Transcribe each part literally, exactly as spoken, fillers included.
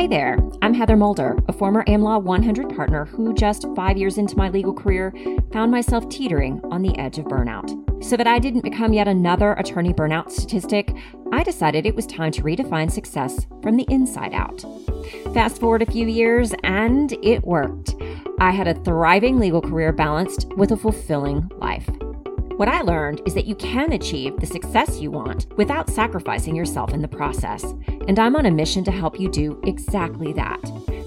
Hey there, I'm Heather Mulder, a former AmLaw one hundred partner who just five years into my legal career found myself teetering on the edge of burnout. So that I didn't become yet another attorney burnout statistic, I decided it was time to redefine success from the inside out. Fast forward a few years and it worked. I had a thriving legal career balanced with a fulfilling life. What I learned is that you can achieve the success you want without sacrificing yourself in the process. And I'm on a mission to help you do exactly that.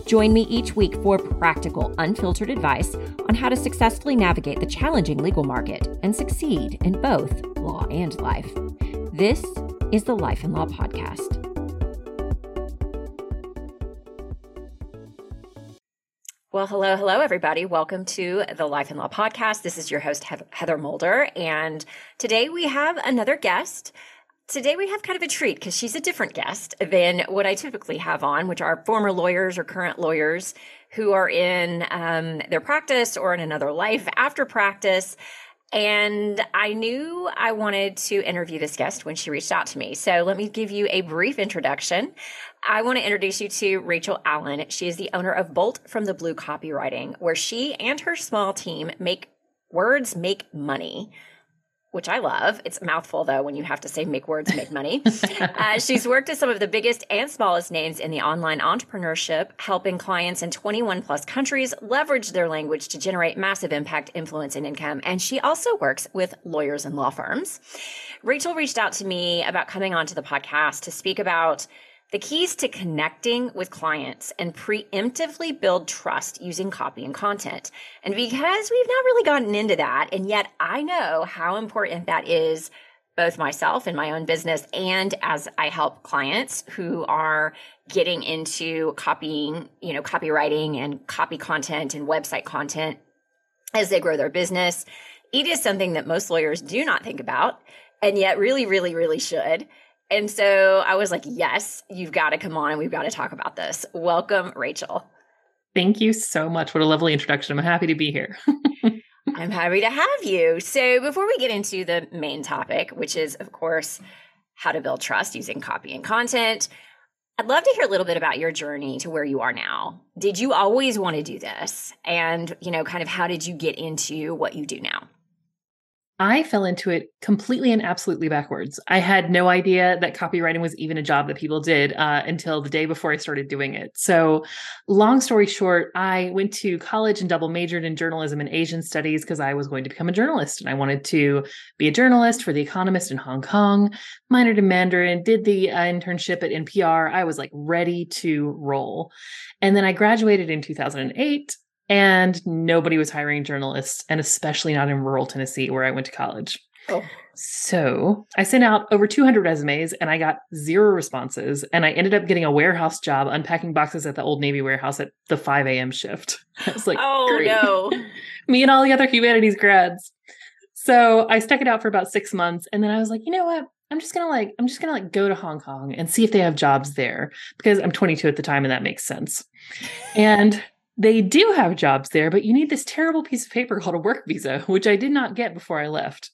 Join me each week for practical, unfiltered advice on how to successfully navigate the challenging legal market and succeed in both law and life. This is the Life in Law Podcast. Well, hello, hello, everybody. Welcome to the Life in Law Podcast. This is your host, Heather Mulder, and today we have another guest. Today we have kind of a treat because she's a different guest than what I typically have on, which are former lawyers or current lawyers who are in um, their practice or in another life after practice. And I knew I wanted to interview this guest when she reached out to me. So let me give you a brief introduction. I want to introduce you to Rachel Allen. She is the owner of Bolt from the Blue Copywriting, where she and her small team make words make money, which I love. It's a mouthful, though, when you have to say make words make money. uh, she's worked with some of the biggest and smallest names in the online entrepreneurship, helping clients in twenty-one plus countries leverage their language to generate massive impact, influence, and income. And she also works with lawyers and law firms. Rachel reached out to me about coming onto the podcast to speak about the keys to connecting with clients and preemptively build trust using copy and content. And because we've not really gotten into that, and yet I know how important that is, both myself in my own business and as I help clients who are getting into copying, you know, copywriting and copy content and website content as they grow their business. It is something that most lawyers do not think about, and yet really, really, really should. And so I was like, yes, you've got to come on and we've got to talk about this. Welcome, Rachel. Thank you so much. What a lovely introduction. I'm happy to be here. I'm happy to have you. So before we get into the main topic, which is, of course, how to build trust using copy and content, I'd love to hear a little bit about your journey to where you are now. Did you always want to do this? And, you know, kind of how did you get into what you do now? I fell into it completely and absolutely backwards. I had no idea that copywriting was even a job that people did uh, until the day before I started doing it. So long story short, I went to college and double majored in journalism and Asian studies because I was going to become a journalist. And I wanted to be a journalist for The Economist in Hong Kong, minored in Mandarin, did the uh, internship at N P R. I was like ready to roll. And then I graduated in two thousand eight. And nobody was hiring journalists, and especially not in rural Tennessee where I went to college. Oh. So I sent out over two hundred resumes and I got zero responses. And I ended up getting a warehouse job unpacking boxes at the Old Navy warehouse at the five a.m. shift. I was like, oh, great. No. Me and all the other humanities grads. So I stuck it out for about six months. And then I was like, you know what? I'm just going to like, I'm just going to like go to Hong Kong and see if they have jobs there because I'm twenty-two at the time. And that makes sense. And they do have jobs there, but you need this terrible piece of paper called a work visa, which I did not get before I left.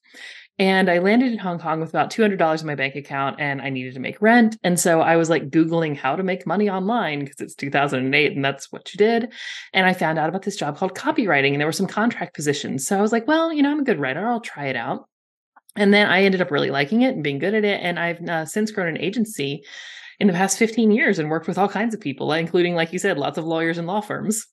And I landed in Hong Kong with about two hundred dollars in my bank account and I needed to make rent. And so I was like Googling how to make money online because it's two thousand eight and that's what you did. And I found out about this job called copywriting and there were some contract positions. So I was like, well, you know, I'm a good writer. I'll try it out. And then I ended up really liking it and being good at it. And I've uh, since grown an agency in the past fifteen years and worked with all kinds of people, including, like you said, lots of lawyers and law firms.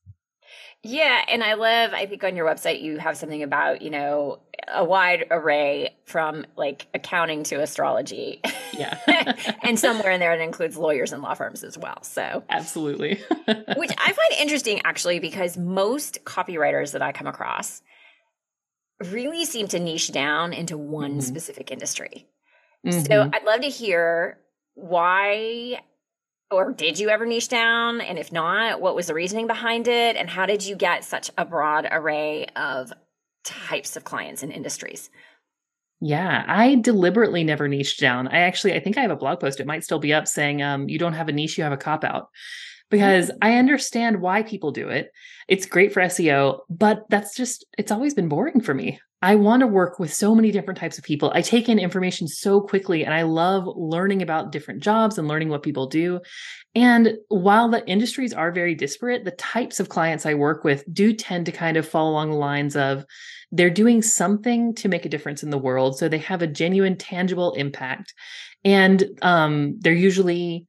Yeah. And I love, I think on your website, you have something about, you know, a wide array from like accounting to astrology. Yeah. And somewhere in there, it includes lawyers and law firms as well. So absolutely. Which I find interesting actually, because most copywriters that I come across really seem to niche down into one mm-hmm. specific industry. Mm-hmm. So I'd love to hear why, or did you ever niche down? And if not, what was the reasoning behind it? And how did you get such a broad array of types of clients and industries? Yeah, I deliberately never niched down. I actually, I think I have a blog post. It might still be up saying, um, you don't have a niche, you have a cop out. Because I understand why people do it. It's great for S E O, but that's just, it's always been boring for me. I want to work with so many different types of people. I take in information so quickly, and I love learning about different jobs and learning what people do. And while the industries are very disparate, the types of clients I work with do tend to kind of fall along the lines of they're doing something to make a difference in the world. So they have a genuine, tangible impact. And um, they're usually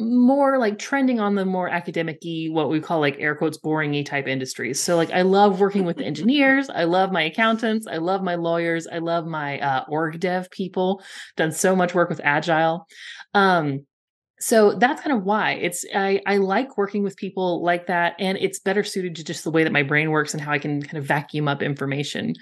more like trending on the more academic-y, what we call like air quotes, boring-y type industries. So like, I love working with the engineers. I love my accountants. I love my lawyers. I love my uh, org dev people. Done so much work with Agile. Um, so that's kind of why it's, I, I like working with people like that. And it's better suited to just the way that my brain works and how I can kind of vacuum up information.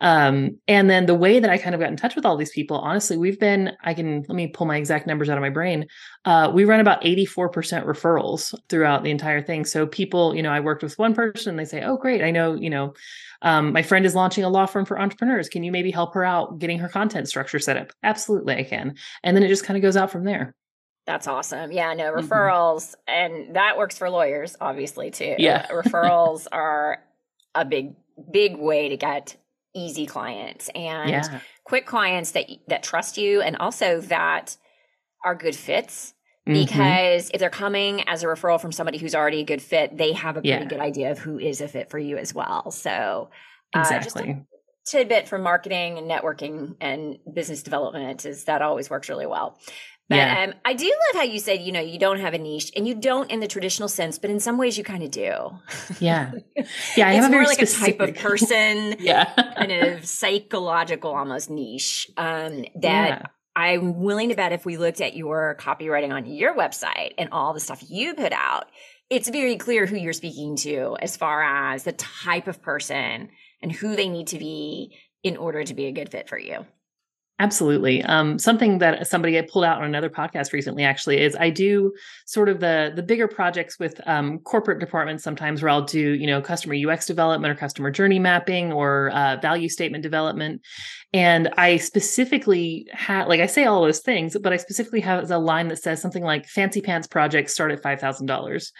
Um, and then the way that I kind of got in touch with all these people, honestly, we've been, I can, let me pull my exact numbers out of my brain. Uh, we run about eighty-four percent referrals throughout the entire thing. So people, you know, I worked with one person and they say, oh, great. I know, you know, um, my friend is launching a law firm for entrepreneurs. Can you maybe help her out getting her content structure set up? Absolutely, I can. And then it just kind of goes out from there. That's awesome. Yeah, no, referrals. Mm-hmm. And that works for lawyers, obviously, too. Yeah. Referrals are a big, big way to get easy clients and yeah. quick clients that that trust you and also that are good fits. Because mm-hmm. if they're coming as a referral from somebody who's already a good fit, they have a pretty yeah. good idea of who is a fit for you as well. So uh, exactly. just a tidbit from marketing and networking and business development is that always works really well. But yeah. um, I do love how you said, you know, you don't have a niche and you don't in the traditional sense, but in some ways you kind of do. Yeah. Yeah. I it's have more a very like specific. a type of person, yeah. kind of psychological almost niche um, that yeah. I'm willing to bet if we looked at your copywriting on your website and all the stuff you put out, it's very clear who you're speaking to as far as the type of person and who they need to be in order to be a good fit for you. Absolutely. Um, something that somebody I pulled out on another podcast recently actually is I do sort of the the bigger projects with um, corporate departments sometimes where I'll do, you know, customer U X development or customer journey mapping or uh, value statement development. And I specifically had, like I say all those things, but I specifically have a line that says something like fancy pants projects start at five thousand dollars.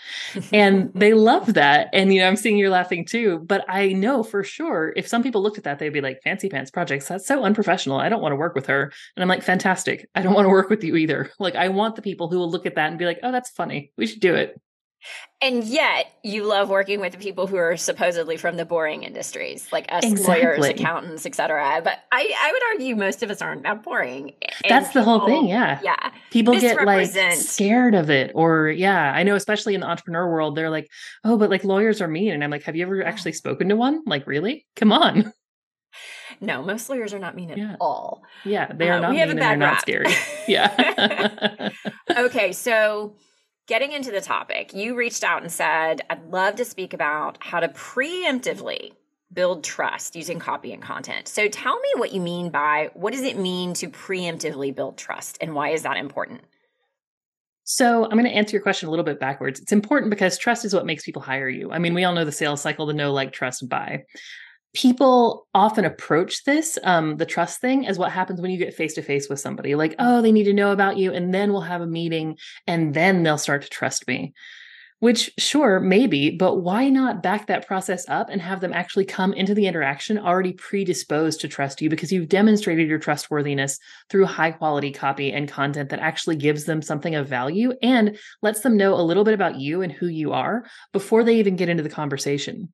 And they love that. And, you know, I'm seeing you're laughing too, but I know for sure if some people looked at that, they'd be like, fancy pants projects, that's so unprofessional. I don't want to work with her. And I'm like, fantastic. I don't want to work with you either. Like, I want the people who will look at that and be like, oh, that's funny. We should do it. And yet you love working with the people who are supposedly from the boring industries, like us exactly. lawyers, accountants, et cetera. But I, I would argue most of us aren't that boring. And That's people, the whole thing. Yeah. Yeah. People get like scared of it or yeah, I know, especially in the entrepreneur world, they're like, oh, but like lawyers are mean. And I'm like, have you ever actually spoken to one? Like, really? Come on. No, most lawyers are not mean at yeah. all. Yeah. They are uh, not we mean have a bad and they're rap. Not scary. Yeah. Okay. So getting into the topic, you reached out and said, I'd love to speak about how to preemptively build trust using copy and content. So tell me what you mean by, what does it mean to preemptively build trust and why is that important? So I'm going to answer your question a little bit backwards. It's important because trust is what makes people hire you. I mean, we all know the sales cycle, the know, like, trust, buy. People often approach this, um, the trust thing, as what happens when you get face-to-face with somebody. Like, oh, they need to know about you, and then we'll have a meeting, and then they'll start to trust me. Which, sure, maybe, but why not back that process up and have them actually come into the interaction already predisposed to trust you because you've demonstrated your trustworthiness through high-quality copy and content that actually gives them something of value and lets them know a little bit about you and who you are before they even get into the conversation.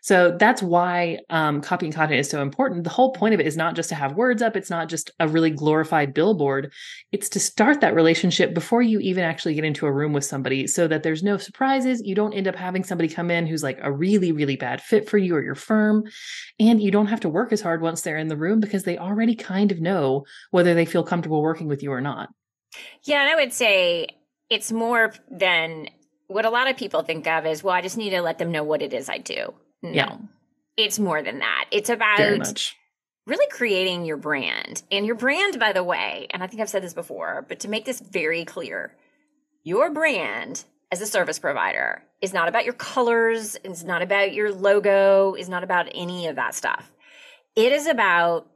So that's why um, copy and content is so important. The whole point of it is not just to have words up. It's not just a really glorified billboard. It's to start that relationship before you even actually get into a room with somebody so that there's no surprises. You don't end up having somebody come in who's like a really, really bad fit for you or your firm. And you don't have to work as hard once they're in the room because they already kind of know whether they feel comfortable working with you or not. Yeah. And I would say it's more than what a lot of people think of is, well, I just need to let them know what it is I do. No, yeah. It's more than that. It's about really creating your brand. And your brand, by the way, and I think I've said this before, but to make this very clear, your brand as a service provider is not about your colors. It's not about your logo. It's not about any of that stuff. It is about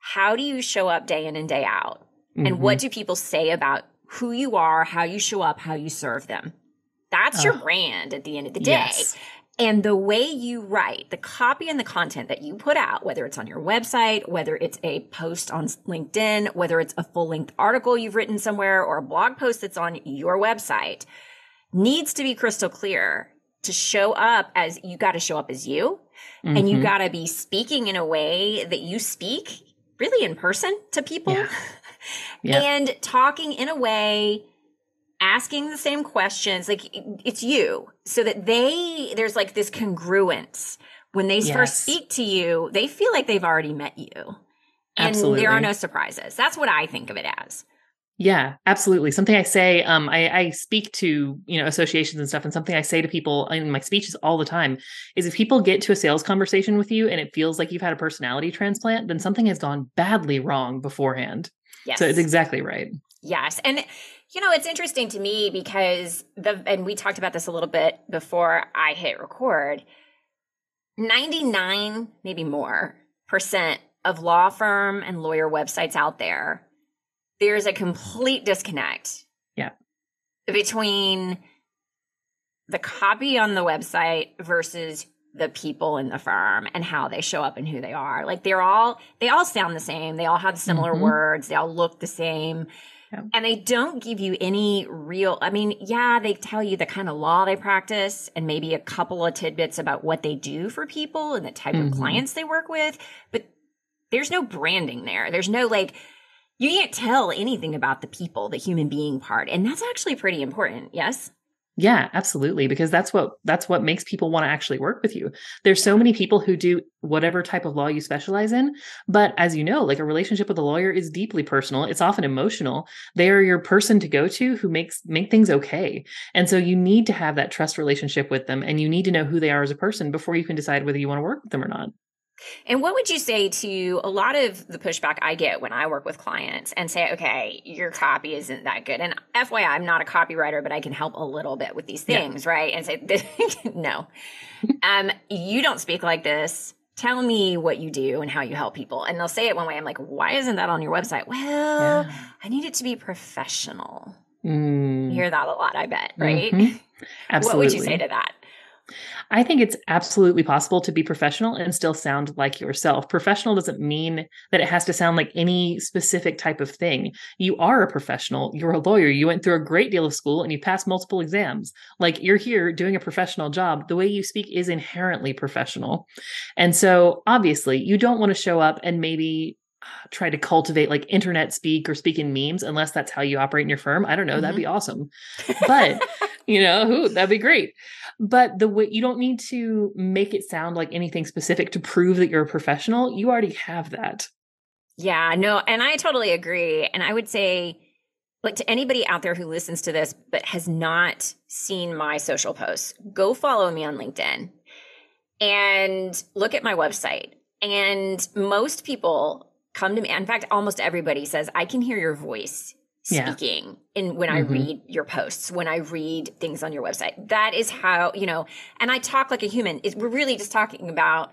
how do you show up day in and day out? Mm-hmm. And what do people say about who you are, how you show up, how you serve them? That's oh. your brand at the end of the day. Yes. And the way you write, the copy and the content that you put out, whether it's on your website, whether it's a post on LinkedIn, whether it's a full-length article you've written somewhere or a blog post that's on your website, needs to be crystal clear to show up as you got to show up as you. Mm-hmm. And you got to be speaking in a way that you speak really in person to people. Yeah. Yeah. And talking in a way, asking the same questions, like it's you, so that they, there's like this congruence. When they yes. first speak to you, they feel like they've already met you. And absolutely. There are no surprises. That's what I think of it as. Yeah, absolutely. Something I say, um, I, I speak to, you know, associations and stuff. And something I say to people in my speeches all the time is if people get to a sales conversation with you and it feels like you've had a personality transplant, then something has gone badly wrong beforehand. Yes. So it's exactly right. Yes. And, you know, it's interesting to me because the, and we talked about this a little bit before I hit record, ninety-nine, maybe more percent of law firm and lawyer websites out there, there's a complete disconnect. Yeah. Between the copy on the website versus the people in the firm and how they show up and who they are. Like they're all, they all sound the same. They all have similar mm-hmm. words. They all look the same. Yeah. And they don't give you any real, I mean, yeah, they tell you the kind of law they practice and maybe a couple of tidbits about what they do for people and the type mm-hmm. of clients they work with, but there's no branding there. There's no like, you can't tell anything about the people, the human being part. And that's actually pretty important. Yes. Yeah, absolutely. Because that's what, that's what makes people want to actually work with you. There's so many people who do whatever type of law you specialize in. But as you know, like a relationship with a lawyer is deeply personal. It's often emotional. They are your person to go to who makes, make things okay. And so you need to have that trust relationship with them, and you need to know who they are as a person before you can decide whether you want to work with them or not. And what would you say to a lot of the pushback I get when I work with clients and say, okay, your copy isn't that good. And F Y I, I'm not a copywriter, but I can help a little bit with these things, yeah. right? And say, no, um, you don't speak like this. Tell me what you do and how you help people. And they'll say it one way. I'm like, why isn't that on your website? Well, yeah. I need it to be professional. Mm. You hear that a lot, I bet, right? Mm-hmm. Absolutely. What would you say to that? I think it's absolutely possible to be professional and still sound like yourself. Professional doesn't mean that it has to sound like any specific type of thing. You are a professional. You're a lawyer. You went through a great deal of school and you passed multiple exams. Like you're here doing a professional job. The way you speak is inherently professional. And so obviously you don't want to show up and maybe try to cultivate like internet speak or speak in memes, unless that's how you operate in your firm. I don't know. Mm-hmm. That'd be awesome. But you know, ooh, that'd be great. But the way you don't need to make it sound like anything specific to prove that you're a professional. You already have that. Yeah, no. And I totally agree. And I would say like to anybody out there who listens to this, but has not seen my social posts, go follow me on LinkedIn and look at my website. And most people come to me. In fact, almost everybody says, I can hear your voice speaking yeah. in when mm-hmm. I read your posts, when I read things on your website. That is how, you know, and I talk like a human. It, we're really just talking about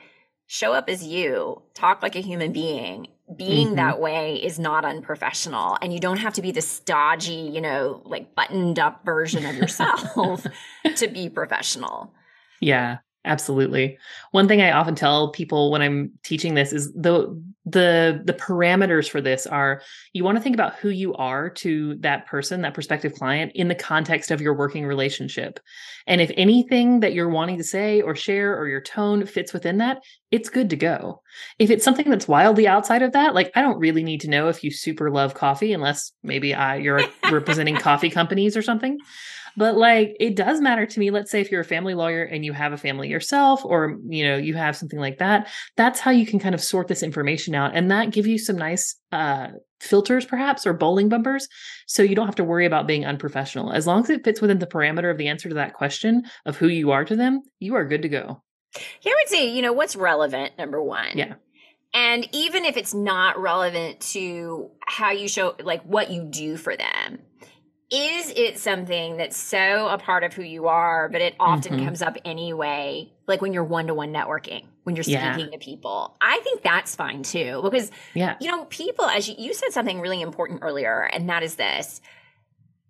show up as you, talk like a human being. Being mm-hmm. that way is not unprofessional. And you don't have to be this stodgy, you know, like buttoned up version of yourself to be professional. Yeah. Absolutely. One thing I often tell people when I'm teaching this is the the the parameters for this are you want to think about who you are to that person, that prospective client, in the context of your working relationship. And if anything that you're wanting to say or share or your tone fits within that, it's good to go. If it's something that's wildly outside of that, like I don't really need to know if you super love coffee unless maybe I, you're representing coffee companies or something. But like, it does matter to me. Let's say if you're a family lawyer and you have a family yourself, or, you know, you have something like that, that's how you can kind of sort this information out. And that give you some nice uh, filters perhaps, or bowling bumpers. So you don't have to worry about being unprofessional. As long as it fits within the parameter of the answer to that question of who you are to them, you are good to go. Yeah, I would say, you know, what's relevant, number one. Yeah. And even if it's not relevant to how you show, like what you do for them, is it something that's so a part of who you are, but it often mm-hmm. comes up anyway, like when you're one-to-one networking, when you're speaking yeah. to people? I think that's fine too, because, yeah. you know, people, as you, you said something really important earlier, and that is this.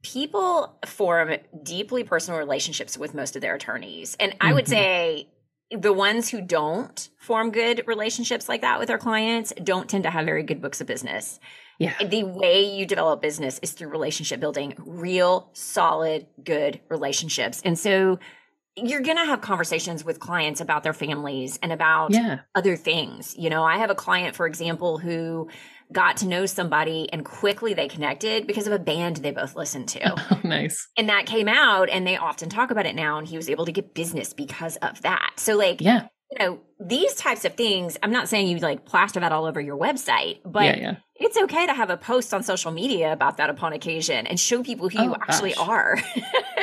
people form deeply personal relationships with most of their attorneys. And I mm-hmm. would say the ones who don't form good relationships like that with their clients don't tend to have very good books of business. Yeah. The way you develop business is through relationship building, real, solid, good relationships. And so you're going to have conversations with clients about their families and about yeah. other things. You know, I have a client, for example, who got to know somebody and quickly they connected because of a band they both listened to. Oh, nice. And that came out and they often talk about it now, and he was able to get business because of that. So like, yeah. you know, these types of things, I'm not saying you like plaster that all over your website, but yeah, yeah. it's okay to have a post on social media about that upon occasion and show people who oh, you actually gosh. are.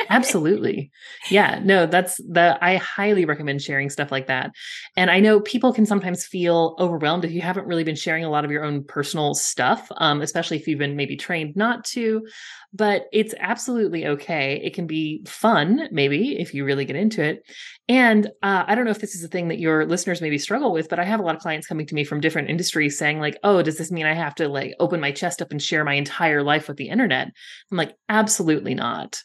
Absolutely. Yeah, no, that's the, I highly recommend sharing stuff like that. And I know people can sometimes feel overwhelmed if you haven't really been sharing a lot of your own personal stuff, um, especially if you've been maybe trained not to, but it's absolutely okay. It can be fun, maybe, if you really get into it. And uh, I don't know if this is a thing that your listeners maybe struggle with, but I have a lot of clients coming to me from different industries saying like, oh, does this mean I have to like open my chest up and share my entire life with the internet? I'm like, absolutely not.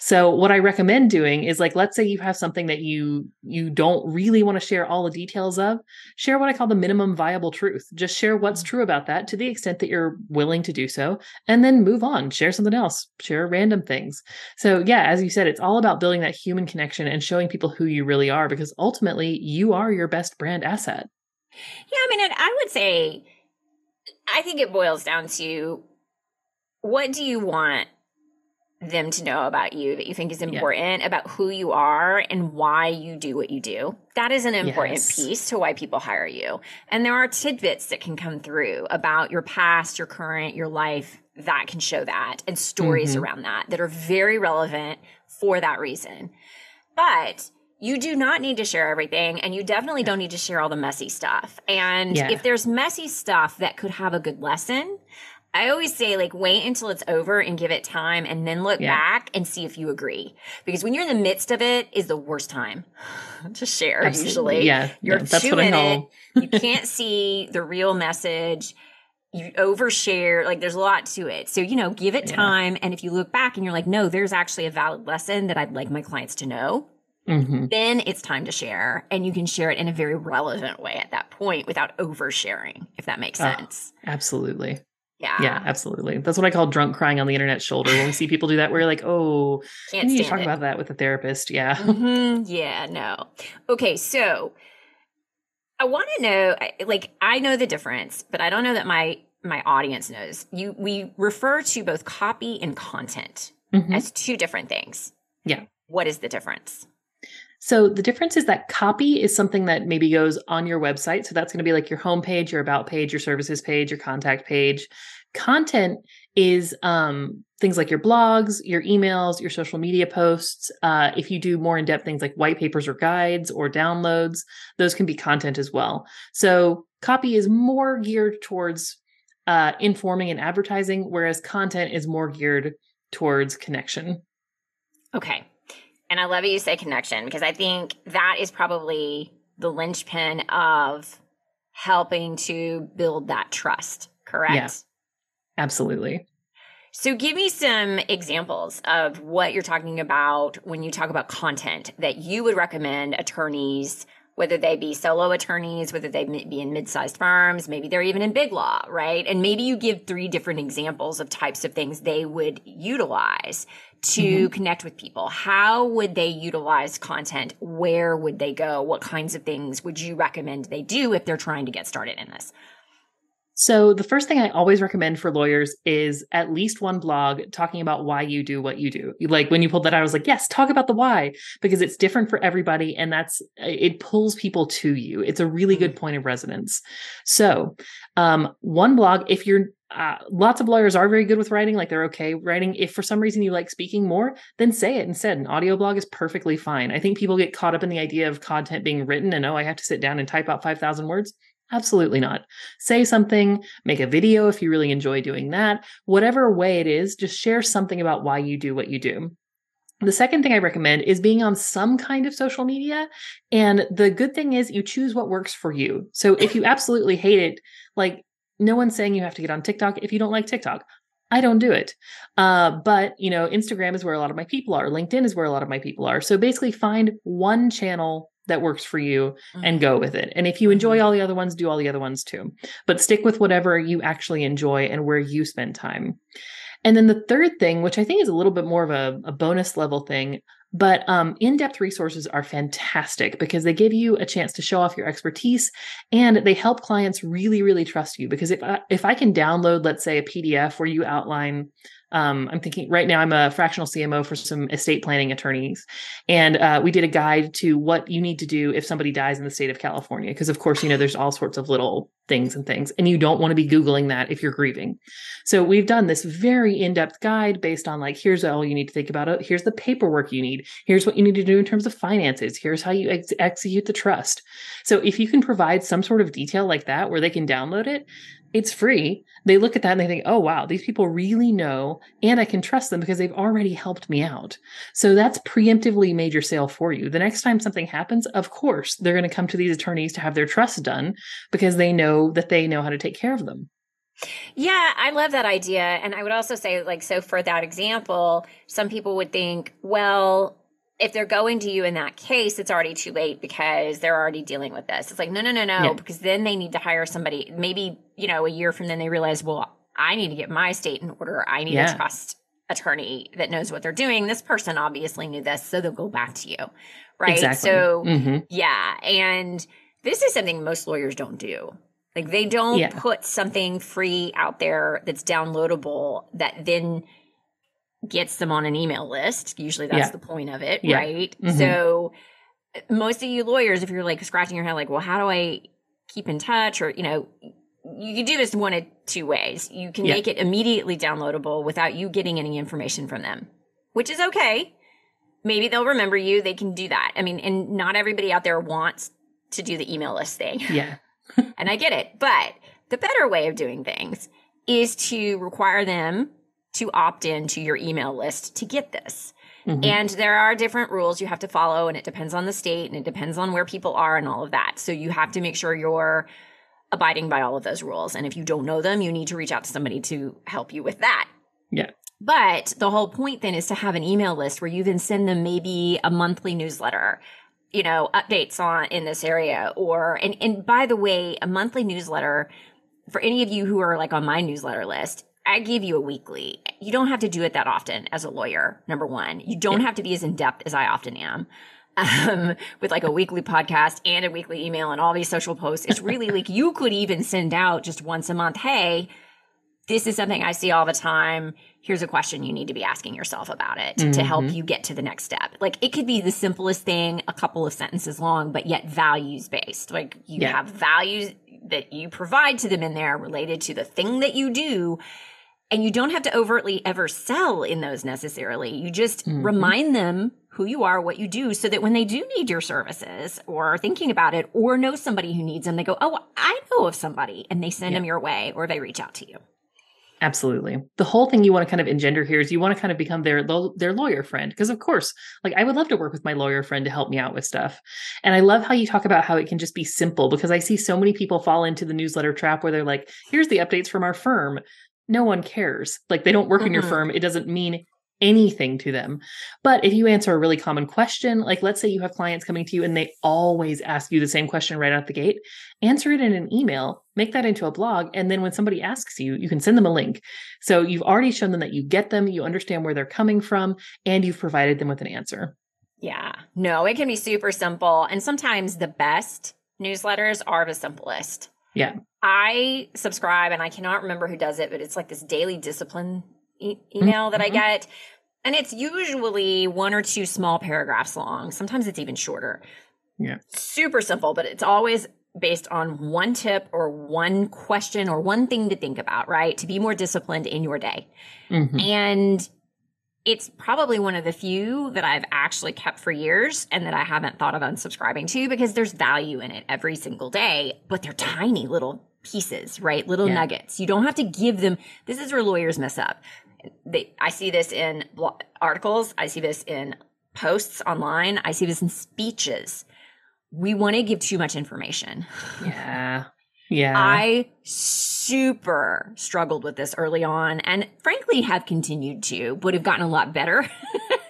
So what I recommend doing is like, let's say you have something that you, you don't really want to share all the details of, share what I call the minimum viable truth. Just share what's true about that to the extent that you're willing to do so, and then move on, share something else, share random things. So yeah, as you said, it's all about building that human connection and showing people who you really are, because ultimately you are your best brand asset. Yeah. I mean, I would say, I think it boils down to, what do you want them to know about you that you think is important, yeah. about who you are and why you do what you do? That is an important yes. piece to why people hire you. And there are tidbits that can come through about your past, your current, your life that can show that, and stories mm-hmm. around that that are very relevant for that reason. But you do not need to share everything, and you definitely don't need to share all the messy stuff. And yeah. if there's messy stuff that could have a good lesson, I always say, like, wait until it's over and give it time, and then look yeah. back and see if you agree. Because when you're in the midst of it is the worst time to share. Absolutely. Usually. Yeah. You're yeah, that's too in it. You can't see the real message. You overshare, like there's a lot to it. So, you know, give it yeah. time. And if you look back and you're like, no, there's actually a valid lesson that I'd like my clients to know. Mm-hmm. Then it's time to share, and you can share it in a very relevant way at that point without oversharing, if that makes sense. Oh, absolutely. Yeah. Yeah, absolutely. That's what I call drunk crying on the internet shoulder. When we see people do that, we're like, oh, can't you talk it. about that with a therapist. Yeah. Mm-hmm. Yeah, no. Okay. So I want to know, like, I know the difference, but I don't know that my, my audience knows. You, we refer to both copy and content mm-hmm. as two different things. Yeah. What is the difference? So the difference is that copy is something that maybe goes on your website. So that's going to be like your homepage, your about page, your services page, your contact page. Content is um, things like your blogs, your emails, your social media posts. Uh, if you do more in-depth things like white papers or guides or downloads, those can be content as well. So copy is more geared towards uh, informing and advertising, whereas content is more geared towards connection. Okay. And I love it you say connection, because I think that is probably the linchpin of helping to build that trust, correct? Yeah, absolutely. So give me some examples of what you're talking about when you talk about content that you would recommend attorneys, whether they be solo attorneys, whether they be in mid-sized firms, maybe they're even in big law, right? And maybe you give three different examples of types of things they would utilize to mm-hmm. connect with people. How would they utilize content? Where would they go? What kinds of things would you recommend they do if they're trying to get started in this? So the first thing I always recommend for lawyers is at least one blog talking about why you do what you do. Like when you pulled that out, I was like, yes, talk about the why, because it's different for everybody. And that's, it pulls people to you. It's a really good point of resonance. So um, one blog, if you're, Uh, lots of lawyers are very good with writing, like they're okay writing. If for some reason you like speaking more, then say it instead. An audio blog is perfectly fine. I think people get caught up in the idea of content being written and, oh, I have to sit down and type out five thousand words. Absolutely not. Say something, make a video if you really enjoy doing that. Whatever way it is, just share something about why you do what you do. The second thing I recommend is being on some kind of social media. And the good thing is you choose what works for you. So if you absolutely hate it, like, no one's saying you have to get on TikTok if you don't like TikTok. I don't do it. Uh, but, you know, Instagram is where a lot of my people are. LinkedIn is where a lot of my people are. So basically find one channel that works for you mm-hmm. and go with it. And if you enjoy all the other ones, do all the other ones too. But stick with whatever you actually enjoy and where you spend time. And then the third thing, which I think is a little bit more of a, a bonus level thing, but um, in-depth resources are fantastic because they give you a chance to show off your expertise and they help clients really, really trust you. Because if I, if I can download, let's say, a P D F where you outline, um, I'm thinking right now I'm a fractional C M O for some estate planning attorneys. And uh, we did a guide to what you need to do if somebody dies in the state of California. Because of course, you know, there's all sorts of little things and things, and you don't want to be Googling that if you're grieving. So we've done this very in-depth guide based on like, here's all you need to think about it. Here's the paperwork you need. Here's what you need to do in terms of finances. Here's how you ex- execute the trust. So if you can provide some sort of detail like that where they can download it, it's free. They look at that and they think, oh, wow, these people really know, and I can trust them because they've already helped me out. So that's preemptively made your sale for you. The next time something happens, of course, they're going to come to these attorneys to have their trust done because they know that they know how to take care of them. Yeah, I love that idea. And I would also say, like, so for that example, some people would think, well, if they're going to you in that case, it's already too late because they're already dealing with this. It's like, no, no, no, no, yeah. because then they need to hire somebody. Maybe, you know, a year from then they realize, well, I need to get my state in order. I need yeah. a trust attorney that knows what they're doing. This person obviously knew this, so they'll go back to you. Right. Exactly. So, mm-hmm. yeah. And this is something most lawyers don't do. Like they don't yeah. put something free out there that's downloadable that then gets them on an email list. Usually that's yeah. the point of it, yeah. right? Mm-hmm. So most of you lawyers, if you're like scratching your head, like, well, how do I keep in touch? Or, you know, you can do this one of two ways. You can yeah. make it immediately downloadable without you getting any information from them, which is okay. Maybe they'll remember you. They can do that. I mean, and not everybody out there wants to do the email list thing. Yeah. And I get it. But the better way of doing things is to require them to opt into your email list to get this. Mm-hmm. And there are different rules you have to follow, and it depends on the state, and it depends on where people are and all of that. So you have to make sure you're abiding by all of those rules. And if you don't know them, you need to reach out to somebody to help you with that. Yeah. But the whole point then is to have an email list where you then send them maybe a monthly newsletter, you know, updates on in this area or, and, and by the way, a monthly newsletter for any of you who are like on my newsletter list, I give you a weekly. You don't have to do it that often as a lawyer. Number one, you don't have to be as in depth as I often am um, with like a weekly podcast and a weekly email and all these social posts. It's really like you could even send out just once a month. Hey, this is something I see all the time. Here's a question you need to be asking yourself about it mm-hmm. to help you get to the next step. Like it could be the simplest thing, a couple of sentences long, but yet values based. Like you yeah. have values that you provide to them in there related to the thing that you do. And you don't have to overtly ever sell in those necessarily. You just mm-hmm. remind them who you are, what you do, so that when they do need your services or are thinking about it or know somebody who needs them, they go, oh, I know of somebody, and they send yeah. them your way or they reach out to you. Absolutely. The whole thing you want to kind of engender here is you want to kind of become their their lawyer friend. Because of course, like I would love to work with my lawyer friend to help me out with stuff. And I love how you talk about how it can just be simple, because I see so many people fall into the newsletter trap where they're like, here's the updates from our firm. No one cares. Like they don't work mm-hmm. in your firm. It doesn't mean anything to them. But if you answer a really common question, like let's say you have clients coming to you and they always ask you the same question right out the gate, answer it in an email, make that into a blog. And then when somebody asks you, you can send them a link. So you've already shown them that you get them, you understand where they're coming from, and you've provided them with an answer. Yeah, no, it can be super simple. And sometimes the best newsletters are the simplest. Yeah. I subscribe and I cannot remember who does it, but it's like this daily discipline e- email mm-hmm. that I get. And it's usually one or two small paragraphs long. Sometimes it's even shorter. Yeah. Super simple, but it's always based on one tip or one question or one thing to think about, right? To be more disciplined in your day. Mm-hmm. And it's probably one of the few that I've actually kept for years and that I haven't thought of unsubscribing to, because there's value in it every single day, but they're tiny little pieces, right? Little yeah. nuggets. You don't have to give them. This is where lawyers mess up. They, I see this in blog, articles. I see this in posts online. I see this in speeches. We want to give too much information. Yeah. Yeah. I super struggled with this early on and frankly have continued to, would have gotten a lot better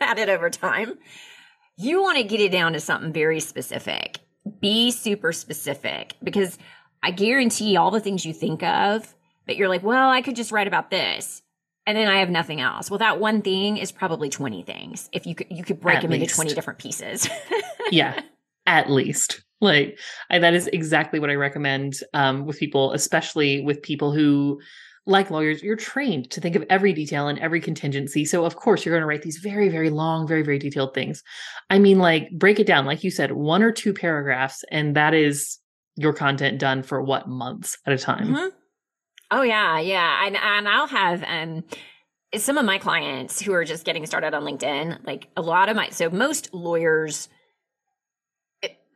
at it over time. You want to get it down to something very specific. Be super specific, because I guarantee all the things you think of, but you're like, well, I could just write about this. And then I have nothing else. Well, that one thing is probably twenty things. If you could, you could break at them least. into twenty different pieces. Yeah, at least. Like I, that is exactly what I recommend um, with people, especially with people who, like lawyers, you're trained to think of every detail and every contingency. So of course you're going to write these very, very long, very, very detailed things. I mean, like break it down. Like you said, one or two paragraphs, and that is your content done for what, months at a time. Mm-hmm. Oh yeah. Yeah. And, and I'll have, um, some of my clients who are just getting started on LinkedIn, like a lot of my, so most lawyers,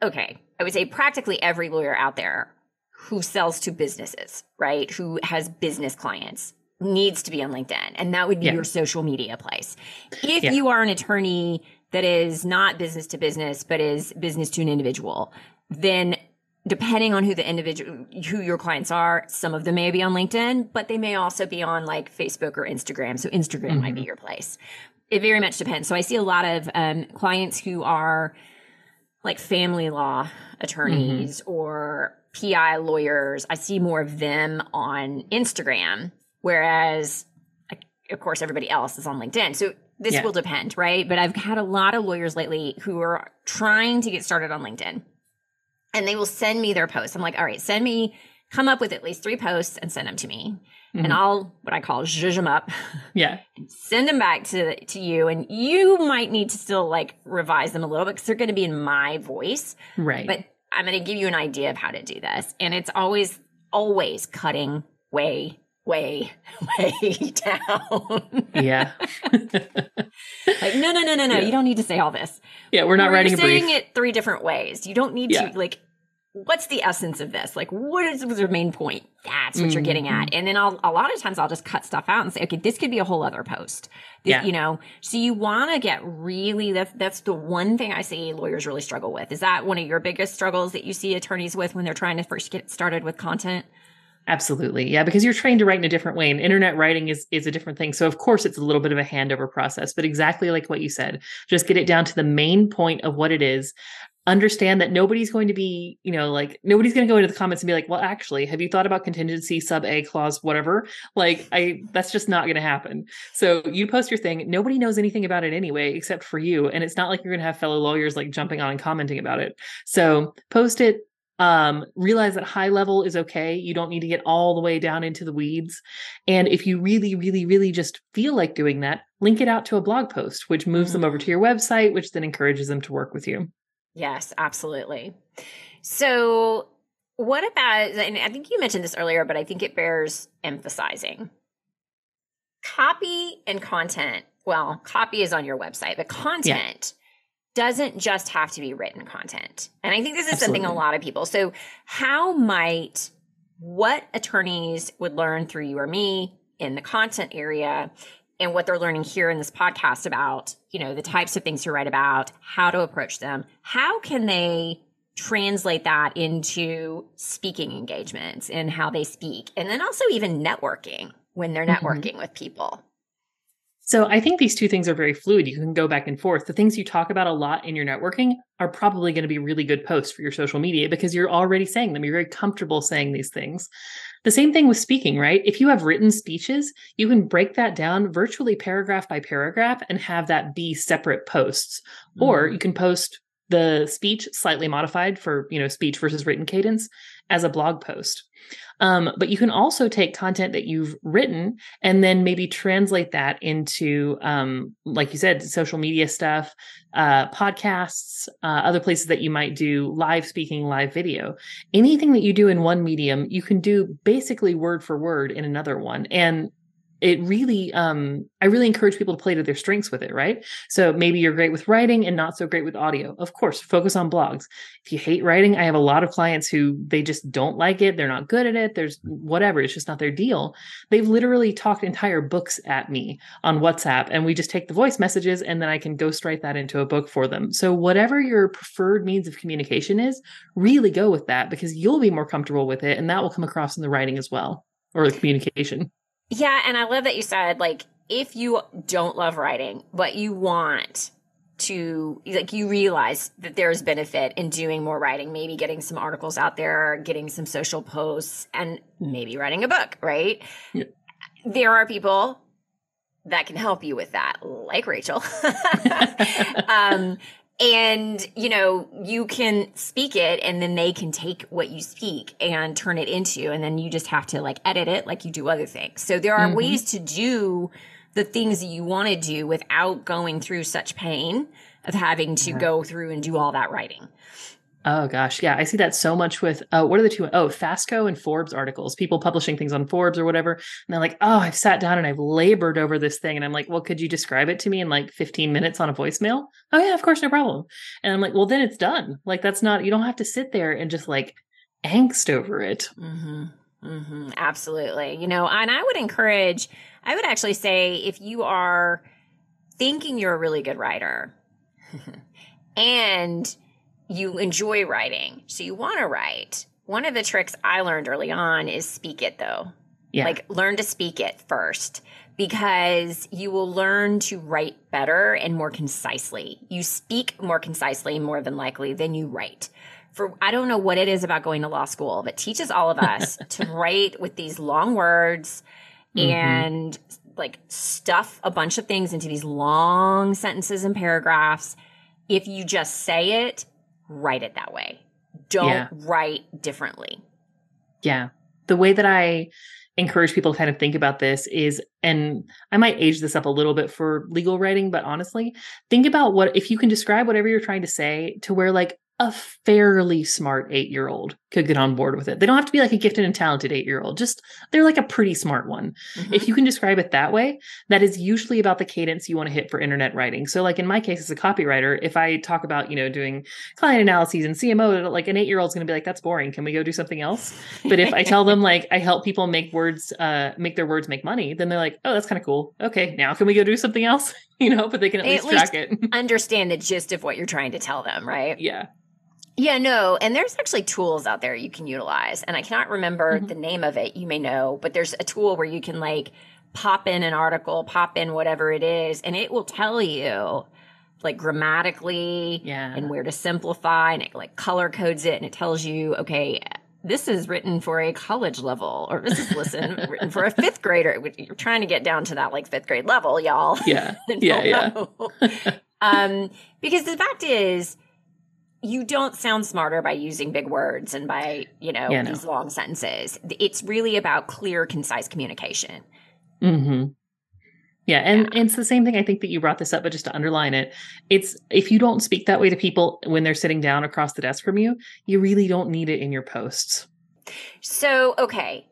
okay, I would say practically every lawyer out there who sells to businesses, right? Who has business clients needs to be on LinkedIn. And that would be yeah. your social media place. If yeah. you are an attorney that is not business to business, but is business to an individual, then depending on who the individual, who your clients are, some of them may be on LinkedIn, but they may also be on like Facebook or Instagram. So Instagram mm-hmm. might be your place. It very much depends. So I see a lot of um, clients who are like family law attorneys mm-hmm. or P I lawyers. I see more of them on Instagram, whereas of course everybody else is on LinkedIn. So this yeah. will depend, right? But I've had a lot of lawyers lately who are trying to get started on LinkedIn. And they will send me their posts. I'm like, all right, send me, come up with at least three posts and send them to me. Mm-hmm. And I'll, what I call, zhuzh them up. Yeah. Send them back to to you. And you might need to still like revise them a little bit because they're going to be in my voice. Right. But I'm going to give you an idea of how to do this. And it's always, always cutting way, way, way down. Yeah. Like, no, no, no, no, no. Yeah. You don't need to say all this. Yeah. We're not we're writing a brief. You're saying it three different ways. You don't need yeah. to like, what's the essence of this? Like, what is the main point? That's what mm-hmm. you're getting at. And then I'll, a lot of times I'll just cut stuff out and say, okay, this could be a whole other post. This, yeah. You know, so you want to get really, that's, that's the one thing I see lawyers really struggle with. Is that one of your biggest struggles that you see attorneys with when they're trying to first get started with content? Absolutely. Yeah. Because you're trained to write in a different way, and internet writing is, is a different thing. So of course it's a little bit of a handover process, but exactly like what you said, just get it down to the main point of what it is. Understand that nobody's going to be, you know, like nobody's going to go into the comments and be like, well, actually, have you thought about contingency, sub A clause, whatever? Like I, that's just not going to happen. So you post your thing. Nobody knows anything about it anyway, except for you. And it's not like you're going to have fellow lawyers like jumping on and commenting about it. So post it. Um, realize that high level is okay. You don't need to get all the way down into the weeds. And if you really, really, really just feel like doing that, link it out to a blog post, which moves mm-hmm. them over to your website, which then encourages them to work with you. Yes, absolutely. So what about, and I think you mentioned this earlier, but I think it bears emphasizing. Copy and content. Well, copy is on your website, but content yeah. doesn't just have to be written content. And I think this is Absolutely. something a lot of people. So how might what attorneys would learn through you or me in the content area and what they're learning here in this podcast about, you know, the types of things you write about, how to approach them, how can they translate that into speaking engagements and how they speak? And then also even networking when they're networking mm-hmm. with people. So I think these two things are very fluid. You can go back and forth. The things you talk about a lot in your networking are probably going to be really good posts for your social media because you're already saying them. You're very comfortable saying these things. The same thing with speaking, right? If you have written speeches, you can break that down virtually paragraph by paragraph and have that be separate posts. Mm-hmm. Or you can post the speech slightly modified for, you know, speech versus written cadence as a blog post. Um, but you can also take content that you've written and then maybe translate that into, um, like you said, social media stuff, uh, podcasts, uh, other places that you might do live speaking, live video. Anything that you do in one medium, you can do basically word for word in another one. And it really, um, I really encourage people to play to their strengths with it, right? So maybe you're great with writing and not so great with audio. Of course, focus on blogs. If you hate writing, I have a lot of clients who they just don't like it. They're not good at it. There's whatever. It's just not their deal. They've literally talked entire books at me on WhatsApp, and we just take the voice messages and then I can ghostwrite that into a book for them. So whatever your preferred means of communication is, really go with that because you'll be more comfortable with it. And that will come across in the writing as well, or the communication. Yeah. And I love that you said, like, if you don't love writing, but you want to, like, you realize that there's benefit in doing more writing, maybe getting some articles out there, getting some social posts, and maybe writing a book, right? Yeah. There are people that can help you with that, like Rachel. um, and, you know, you can speak it and then they can take what you speak and turn it into, and then you just have to like edit it like you do other things. So there are mm-hmm. ways to do the things that you want to do without going through such pain of having to yeah. go through and do all that writing. Oh gosh. Yeah. I see that so much with, uh, what are the two? Oh, Fasco and Forbes articles, people publishing things on Forbes or whatever. And they're like, oh, I've sat down and I've labored over this thing. And I'm like, well, could you describe it to me in like fifteen minutes on a voicemail? Oh yeah, of course. No problem. And I'm like, well, then it's done. Like, that's not, you don't have to sit there and just like angst over it. Mm-hmm. Mm-hmm. Absolutely. You know, and I would encourage, I would actually say if you are thinking you're a really good writer and you enjoy writing, so you want to write. One of the tricks I learned early on is speak it, though. Yeah. Like, learn to speak it first, because you will learn to write better and more concisely. You speak more concisely, more than likely, than you write. For I don't know what it is about going to law school, but teaches all of us to write with these long words mm-hmm. and, like, stuff a bunch of things into these long sentences and paragraphs. If you just say it, write it that way. Don't yeah. write differently. Yeah. The way that I encourage people to kind of think about this is, and I might age this up a little bit for legal writing, but honestly, think about what, if you can describe whatever you're trying to say to where like a fairly smart eight-year-old could get on board with it. They don't have to be like a gifted and talented eight-year-old. Just they're like a pretty smart one. Mm-hmm. If you can describe it that way, that is usually about the cadence you want to hit for internet writing. So like in my case as a copywriter, if I talk about, you know, doing client analyses and C M O, like an eight-year-old's going to be like, that's boring. Can we go do something else? But if I tell them like I help people make words, uh, make their words make money, then they're like, oh, that's kind of cool. Okay, now can we go do something else? You know, but they can at they least, at least track it. Understand the gist of what you're trying to tell them, right? Yeah. Yeah, no. And there's actually tools out there you can utilize. And I cannot remember mm-hmm. the name of it. You may know, but there's a tool where you can like pop in an article, pop in whatever it is, and it will tell you like grammatically yeah. and where to simplify, and it like color codes it, and it tells you, okay, this is written for a college level, or this is listen, written for a fifth grader. You're trying to get down to that like fifth grade level, y'all. Yeah. yeah, yeah. um, because the fact is, you don't sound smarter by using big words and by, you know, yeah, these no. long sentences. It's really about clear, concise communication. Mm-hmm. Yeah. And, yeah. and it's the same thing. I think that you brought this up, but just to underline it, it's if you don't speak that way to people when they're sitting down across the desk from you, you really don't need it in your posts. So, okay.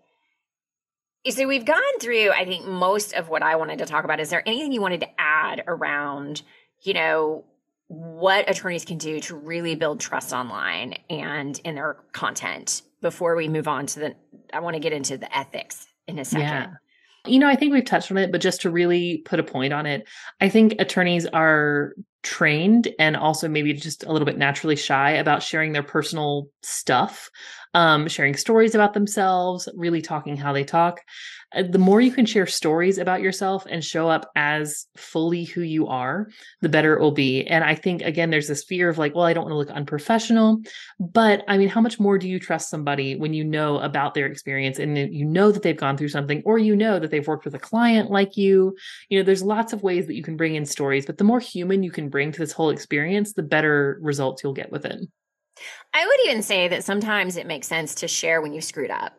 So we've gone through, I think, most of what I wanted to talk about. Is there anything you wanted to add around, you know, what attorneys can do to really build trust online and in their content before we move on to the, I want to get into the ethics in a second. Yeah. You know, I think we've touched on it, but just to really put a point on it, I think attorneys are trained and also maybe just a little bit naturally shy about sharing their personal stuff, um, sharing stories about themselves, really talking how they talk. The more you can share stories about yourself and show up as fully who you are, the better it will be. And I think, again, there's this fear of like, well, I don't want to look unprofessional, but I mean, how much more do you trust somebody when you know about their experience and you know that they've gone through something, or you know that they've worked with a client like you? You know, there's lots of ways that you can bring in stories, but the more human you can bring to this whole experience, the better results you'll get with it. I would even say that sometimes it makes sense to share when you screwed up.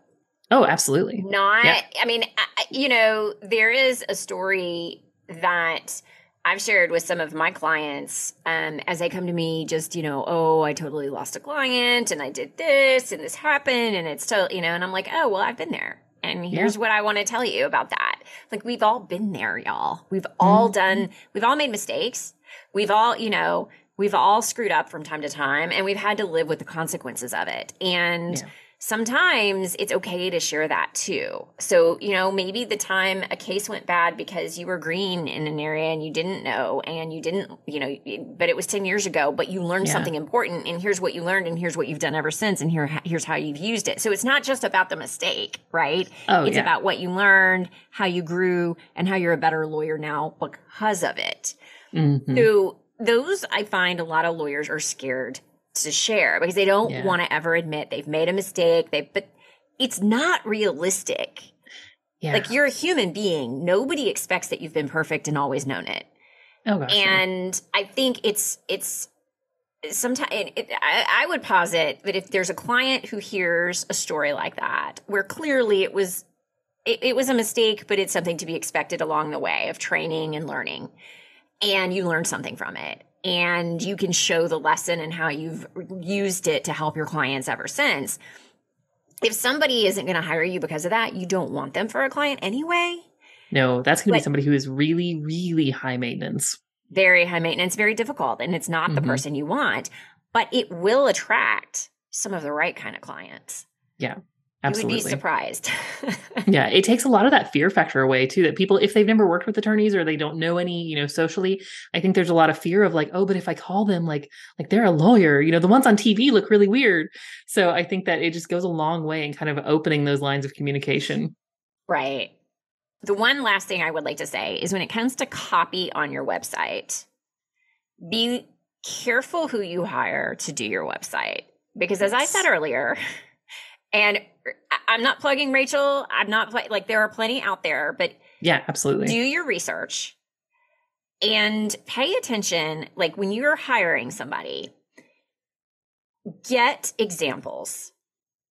Oh, absolutely. Not, yeah. I mean, I, you know, there is a story that I've shared with some of my clients um, as they come to me just, you know, oh, I totally lost a client and I did this and this happened and it's totally, you know, and I'm like, oh, well, I've been there. And here's yeah. what I want to tell you about that. Like, we've all been there, y'all. We've all mm-hmm. done, we've all made mistakes. We've all, you know, we've all screwed up from time to time, and we've had to live with the consequences of it. And yeah. sometimes it's okay to share that too. So, you know, maybe the time a case went bad because you were green in an area and you didn't know, and you didn't, you know, but it was ten years ago, but you learned yeah. something important, and here's what you learned, and here's what you've done ever since, and here, here's how you've used it. So it's not just about the mistake, right? Oh, it's yeah. about what you learned, how you grew, and how you're a better lawyer now because of it. Mm-hmm. So those, I find a lot of lawyers are scared to share because they don't yeah. want to ever admit they've made a mistake. They, but it's not realistic. Yeah. Like, you're a human being. Nobody expects that you've been perfect and always known it. Oh, gosh, and yeah. I think it's, it's sometimes it, I, I would posit that if there's a client who hears a story like that, where clearly it was, it, it was a mistake, but it's something to be expected along the way of training and learning, and you learn something from it, and you can show the lesson and how you've used it to help your clients ever since. If somebody isn't going to hire you because of that, you don't want them for a client anyway. No, that's going to be somebody who is really, really high maintenance. Very high maintenance, very difficult, and it's not mm-hmm. the person you want, but it will attract some of the right kind of clients. Yeah. Absolutely. You would be surprised. Yeah. It takes a lot of that fear factor away too, that people, if they've never worked with attorneys or they don't know any, you know, socially, I think there's a lot of fear of like, oh, but if I call them, like, like they're a lawyer, you know, the ones on T V look really weird. So I think that it just goes a long way in kind of opening those lines of communication. Right. The one last thing I would like to say is when it comes to copy on your website, be careful who you hire to do your website, because as I said earlier, and I'm not plugging Rachel. I'm not pl- like there are plenty out there, but yeah, absolutely. Do your research and pay attention. Like, when you're hiring somebody, get examples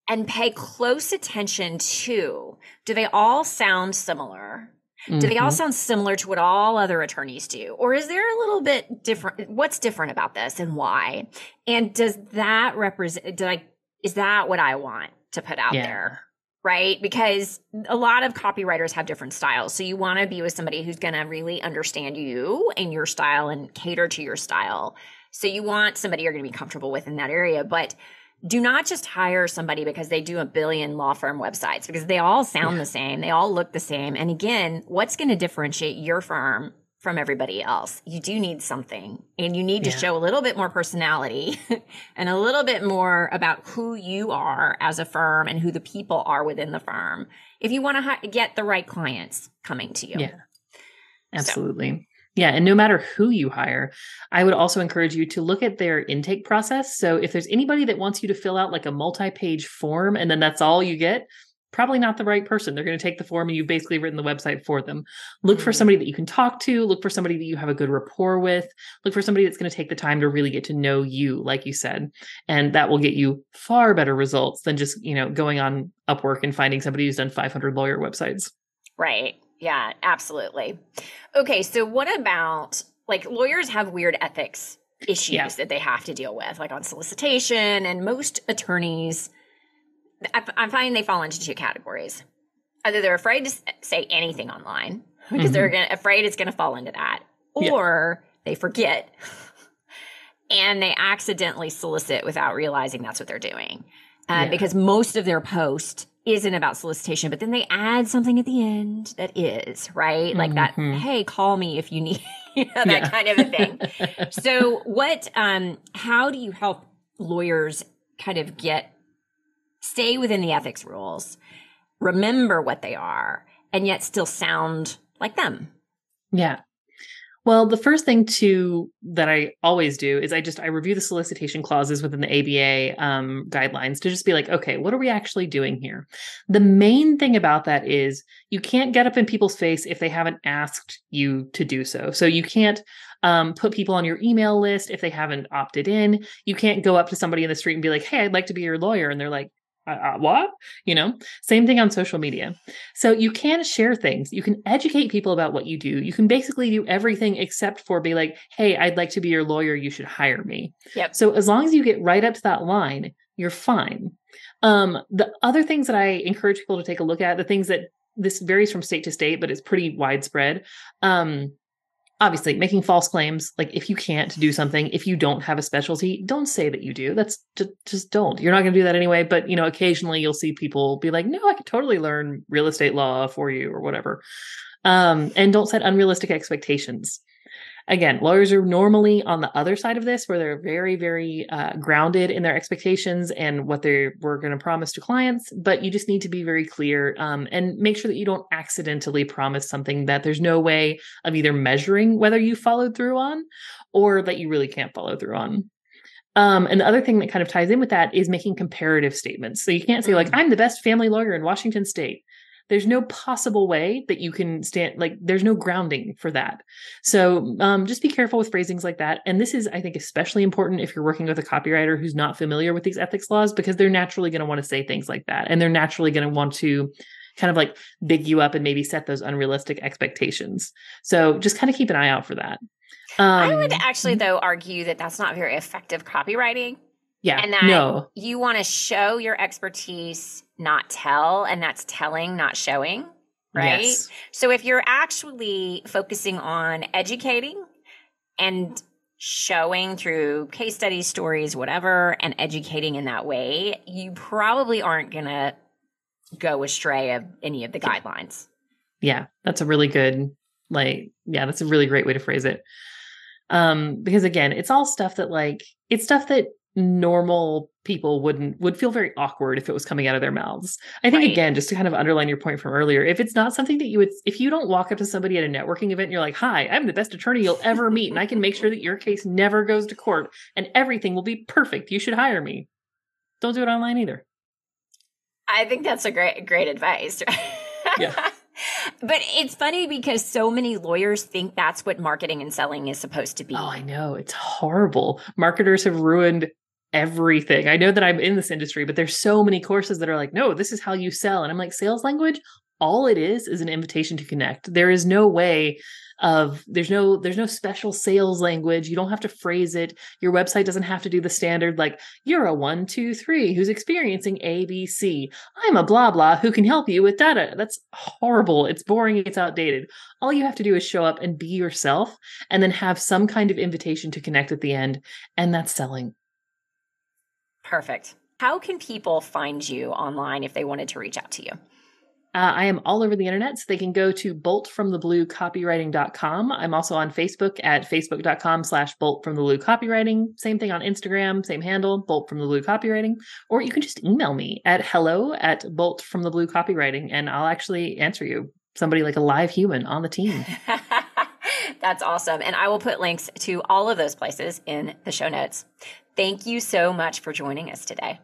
and pay close attention to, do they all sound similar? Mm-hmm. Do they all sound similar to what all other attorneys do? Or is there a little bit different? What's different about this and why? And does that represent, did I, is that what I want to put out yeah. there, right? Because a lot of copywriters have different styles. So you want to be with somebody who's going to really understand you and your style and cater to your style. So you want somebody you're going to be comfortable with in that area. But do not just hire somebody because they do a billion law firm websites, because they all sound yeah. the same. They all look the same. And again, what's going to differentiate your firm from everybody else? You do need something, and you need to yeah. show a little bit more personality and a little bit more about who you are as a firm and who the people are within the firm if you want to ha- get the right clients coming to you. Yeah, absolutely. So. Yeah. And no matter who you hire, I would also encourage you to look at their intake process. So if there's anybody that wants you to fill out like a multi-page form and then that's all you get, probably not the right person. They're going to take the form and you've basically written the website for them. Look for somebody that you can talk to. Look for somebody that you have a good rapport with. Look for somebody that's going to take the time to really get to know you, like you said, and that will get you far better results than just, you know, going on Upwork and finding somebody who's done five hundred lawyer websites. Right. Yeah, absolutely. Okay. So what about, like, lawyers have weird ethics issues yeah. that they have to deal with, like on solicitation, and most attorneys, I find they fall into two categories. Either they're afraid to say anything online because mm-hmm. they're gonna, afraid it's going to fall into that, or yeah. they forget and they accidentally solicit without realizing that's what they're doing uh, yeah. because most of their post isn't about solicitation, but then they add something at the end that is, right? Like mm-hmm. that, hey, call me if you need, you know, that yeah. kind of a thing. So what, um, how do you help lawyers kind of get, stay within the ethics rules, remember what they are, and yet still sound like them? Yeah. Well, the first thing too that I always do is I just, I review the solicitation clauses within the A B A um, guidelines to just be like, okay, what are we actually doing here? The main thing about that is you can't get up in people's face if they haven't asked you to do so. So you can't um, put people on your email list if they haven't opted in. You can't go up to somebody in the street and be like, hey, I'd like to be your lawyer. And they're like, Uh, what? You know, same thing on social media. So you can share things. You can educate people about what you do. You can basically do everything except for be like, hey, I'd like to be your lawyer. You should hire me. Yep. So as long as you get right up to that line, you're fine. Um, the other things that I encourage people to take a look at, the things that this varies from state to state, but it's pretty widespread. Um, obviously making false claims. Like if you can't do something, if you don't have a specialty, don't say that you do. That's just, just don't, you're not going to do that anyway. But you know, occasionally you'll see people be like, no, I could totally learn real estate law for you or whatever. Um, and don't set unrealistic expectations. Again, lawyers are normally on the other side of this, where they're very, very uh, grounded in their expectations and what they were going to promise to clients. But you just need to be very clear um, and make sure that you don't accidentally promise something that there's no way of either measuring whether you followed through on or that you really can't follow through on. Um, and the other thing that kind of ties in with that is making comparative statements. So you can't say like, I'm the best family lawyer in Washington state. There's no possible way that you can stand, like there's no grounding for that. So um, just be careful with phrasings like that. And this is, I think, especially important if you're working with a copywriter who's not familiar with these ethics laws, because they're naturally going to want to say things like that. And they're naturally going to want to kind of like big you up and maybe set those unrealistic expectations. So just kind of keep an eye out for that. Um, I would actually, though, argue that that's not very effective copywriting. Yeah, and that no. you want to show your expertise, not tell, and that's telling, not showing, right? Yes. So if you're actually focusing on educating and showing through case studies, stories, whatever, and educating in that way, you probably aren't going to go astray of any of the guidelines. Yeah, that's a really good, like, yeah, that's a really great way to phrase it. Um, because again, it's all stuff that like, it's stuff that normal people wouldn't would feel very awkward if it was coming out of their mouths. I think, right. Again, just to kind of underline your point from earlier, if it's not something that you would, if you don't walk up to somebody at a networking event and you're like, hi, I'm the best attorney you'll ever meet. And I can make sure that your case never goes to court and everything will be perfect. You should hire me. Don't do it online either. I think that's a great, great advice. Yeah. But it's funny because so many lawyers think that's what marketing and selling is supposed to be. Oh, I know. It's horrible. Marketers have ruined everything. I know that I'm in this industry, but there's so many courses that are like, no, this is how you sell. And I'm like, sales language, all it is is an invitation to connect. There is no way of, there's no, there's no special sales language. You don't have to phrase it. Your website doesn't have to do the standard, like you're a one, two, three, who's experiencing A B C. I'm a blah, blah, who can help you with data. That's horrible. It's boring. It's outdated. All you have to do is show up and be yourself and then have some kind of invitation to connect at the end. And that's selling. Perfect. How can people find you online if they wanted to reach out to you? Uh, I am all over the internet, so they can go to bolt from the blue copywriting dot com. I'm also on Facebook at facebook dot com slash bolt from the blue copywriting. Same thing on Instagram, same handle, bolt from the blue copywriting. Or you can just email me at hello at bolt from the blue copywriting, and I'll actually answer you. Somebody like a live human on the team. That's awesome. And I will put links to all of those places in the show notes. Thank you so much for joining us today.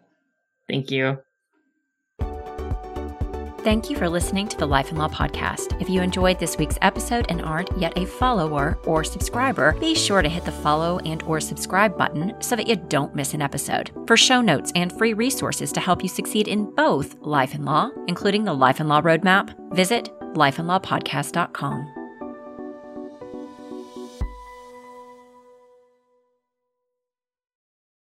Thank you. Thank you for listening to the Life and Law podcast. If you enjoyed this week's episode and aren't yet a follower or subscriber, be sure to hit the follow and or subscribe button so that you don't miss an episode. For show notes and free resources to help you succeed in both Life and Law, including the Life and Law Roadmap, visit life and law podcast dot com.